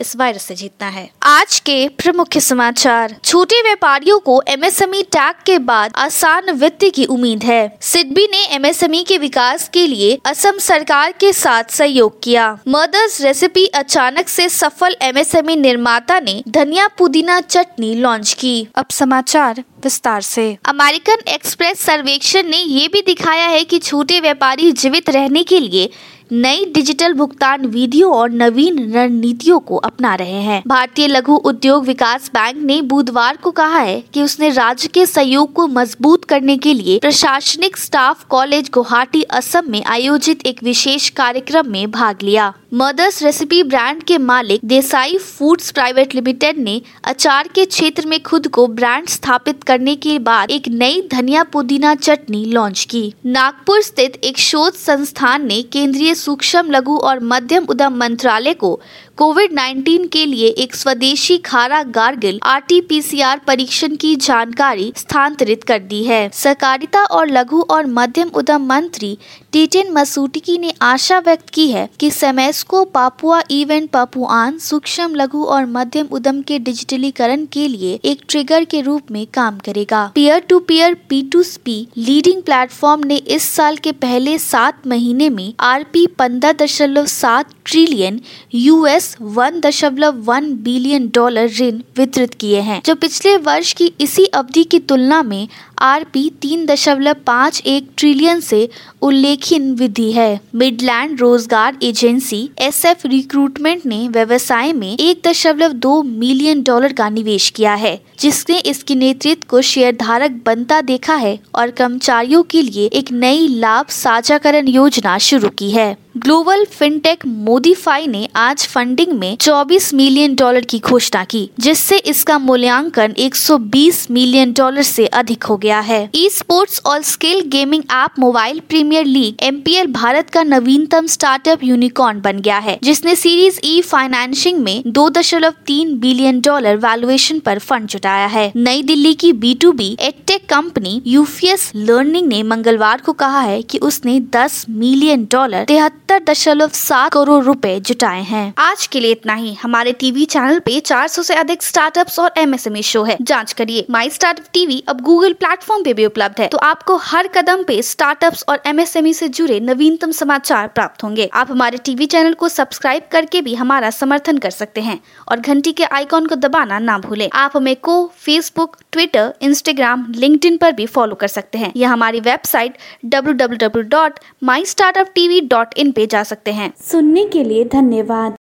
इस वायरस से जीतना है। आज के प्रमुख समाचार। छोटे व्यापारियों को एमएसएमई टैग के बाद आसान वित्त की उम्मीद है। सिडबी ने एमएसएमई के विकास के लिए असम सरकार के साथ सहयोग किया। मदर्स रेसिपी अचानक से सफल एमएसएमई निर्माता ने धनिया पुदीना चटनी लॉन्च की। अब समाचार विस्तार से। अमेरिकन एक्सप्रेस सर्वेक्षण ने ये भी दिखाया है कि छोटे व्यापारी जीवित रहने के लिए नई डिजिटल भुगतान विधियों और नवीन रणनीतियों को अपना रहे हैं। भारतीय लघु उद्योग विकास बैंक ने बुधवार को कहा है कि उसने राज्य के सहयोग को मजबूत करने के लिए प्रशासनिक स्टाफ कॉलेज गुवाहाटी असम में आयोजित एक विशेष कार्यक्रम में भाग लिया। मदर्स रेसिपी ब्रांड के मालिक देसाई फूड्स प्राइवेट लिमिटेड ने अचार के क्षेत्र में खुद को ब्रांड स्थापित करने के बाद एक नई धनिया पुदीना चटनी लॉन्च की। नागपुर स्थित एक शोध संस्थान ने केंद्रीय सूक्ष्म लघु और मध्यम उद्यम मंत्रालय को कोविड-19 के लिए एक स्वदेशी खारा गार्गिल RT-PCR परीक्षण की जानकारी स्थानांतरित कर दी है। सहकारिता और लघु और मध्यम उद्यम मंत्री टेटेन मसडुकी ने आशा व्यक्त की है कि स्मेस्को पापुआ इवेंट पापुआन सूक्ष्म लघु और मध्यम उद्यम के डिजिटलीकरण के लिए एक ट्रिगर के रूप में काम करेगा। पीयर-टू-पीयर P2P लीडिंग प्लेटफॉर्म ने इस साल के पहले 7 महीने में RP 15.7 ट्रिलियन US $1.1 बिलियन ऋण वितरित किए हैं, जो पिछले वर्ष की इसी अवधि की तुलना में RP 3.51 ट्रिलियन से उल्लेखनीय वृद्धि है। मिडलैंड रोजगार एजेंसी एसएफ रिक्रूटमेंट ने व्यवसाय में $1.2 मिलियन का निवेश किया है, जिसने इसके नेतृत्व को शेयरधारक बनता देखा है और कर्मचारियों के लिए एक नई लाभ साझाकरण योजना शुरू की है। ग्लोबल फिनटेक मोदीफाई ने आज फंडिंग में $24 मिलियन की घोषणा की, जिससे इसका मूल्यांकन $120 मिलियन से अधिक हो गया है। ई स्पोर्ट्स और skill gaming app mobile premier league MPL भारत का नवीनतम स्टार्टअप यूनिकॉर्न बन गया है, जिसने सीरीज E फाइनेंसिंग में $2.3 बिलियन वैल्यूएशन पर फंड जुटाया है। नई दिल्ली की B2B edtech company Eupheus Learning ने मंगलवार को कहा है कि उसने $10 मिलियन 77.7 करोड़ रुपए जुटाए हैं। आज के लिए इतना ही। हमारे टीवी चैनल पे 400 से अधिक स्टार्टअप्स और MSME शो है, जांच करिए। माई स्टार्टअप TV अब गूगल प्लेटफॉर्म पे भी उपलब्ध है, तो आपको हर कदम पे स्टार्टअप्स और MSME से जुड़े नवीनतम समाचार प्राप्त होंगे। आप हमारे टीवी चैनल को सब्सक्राइब करके भी हमारा समर्थन कर सकते हैं और घंटी के आइकॉन को दबाना ना भूले। आप हमें Facebook, Twitter, Instagram, LinkedIn पर भी फॉलो कर सकते हैं या हमारी वेबसाइट www.mystartuptv.in पे जा सकते हैं। सुनने के लिए धन्यवाद।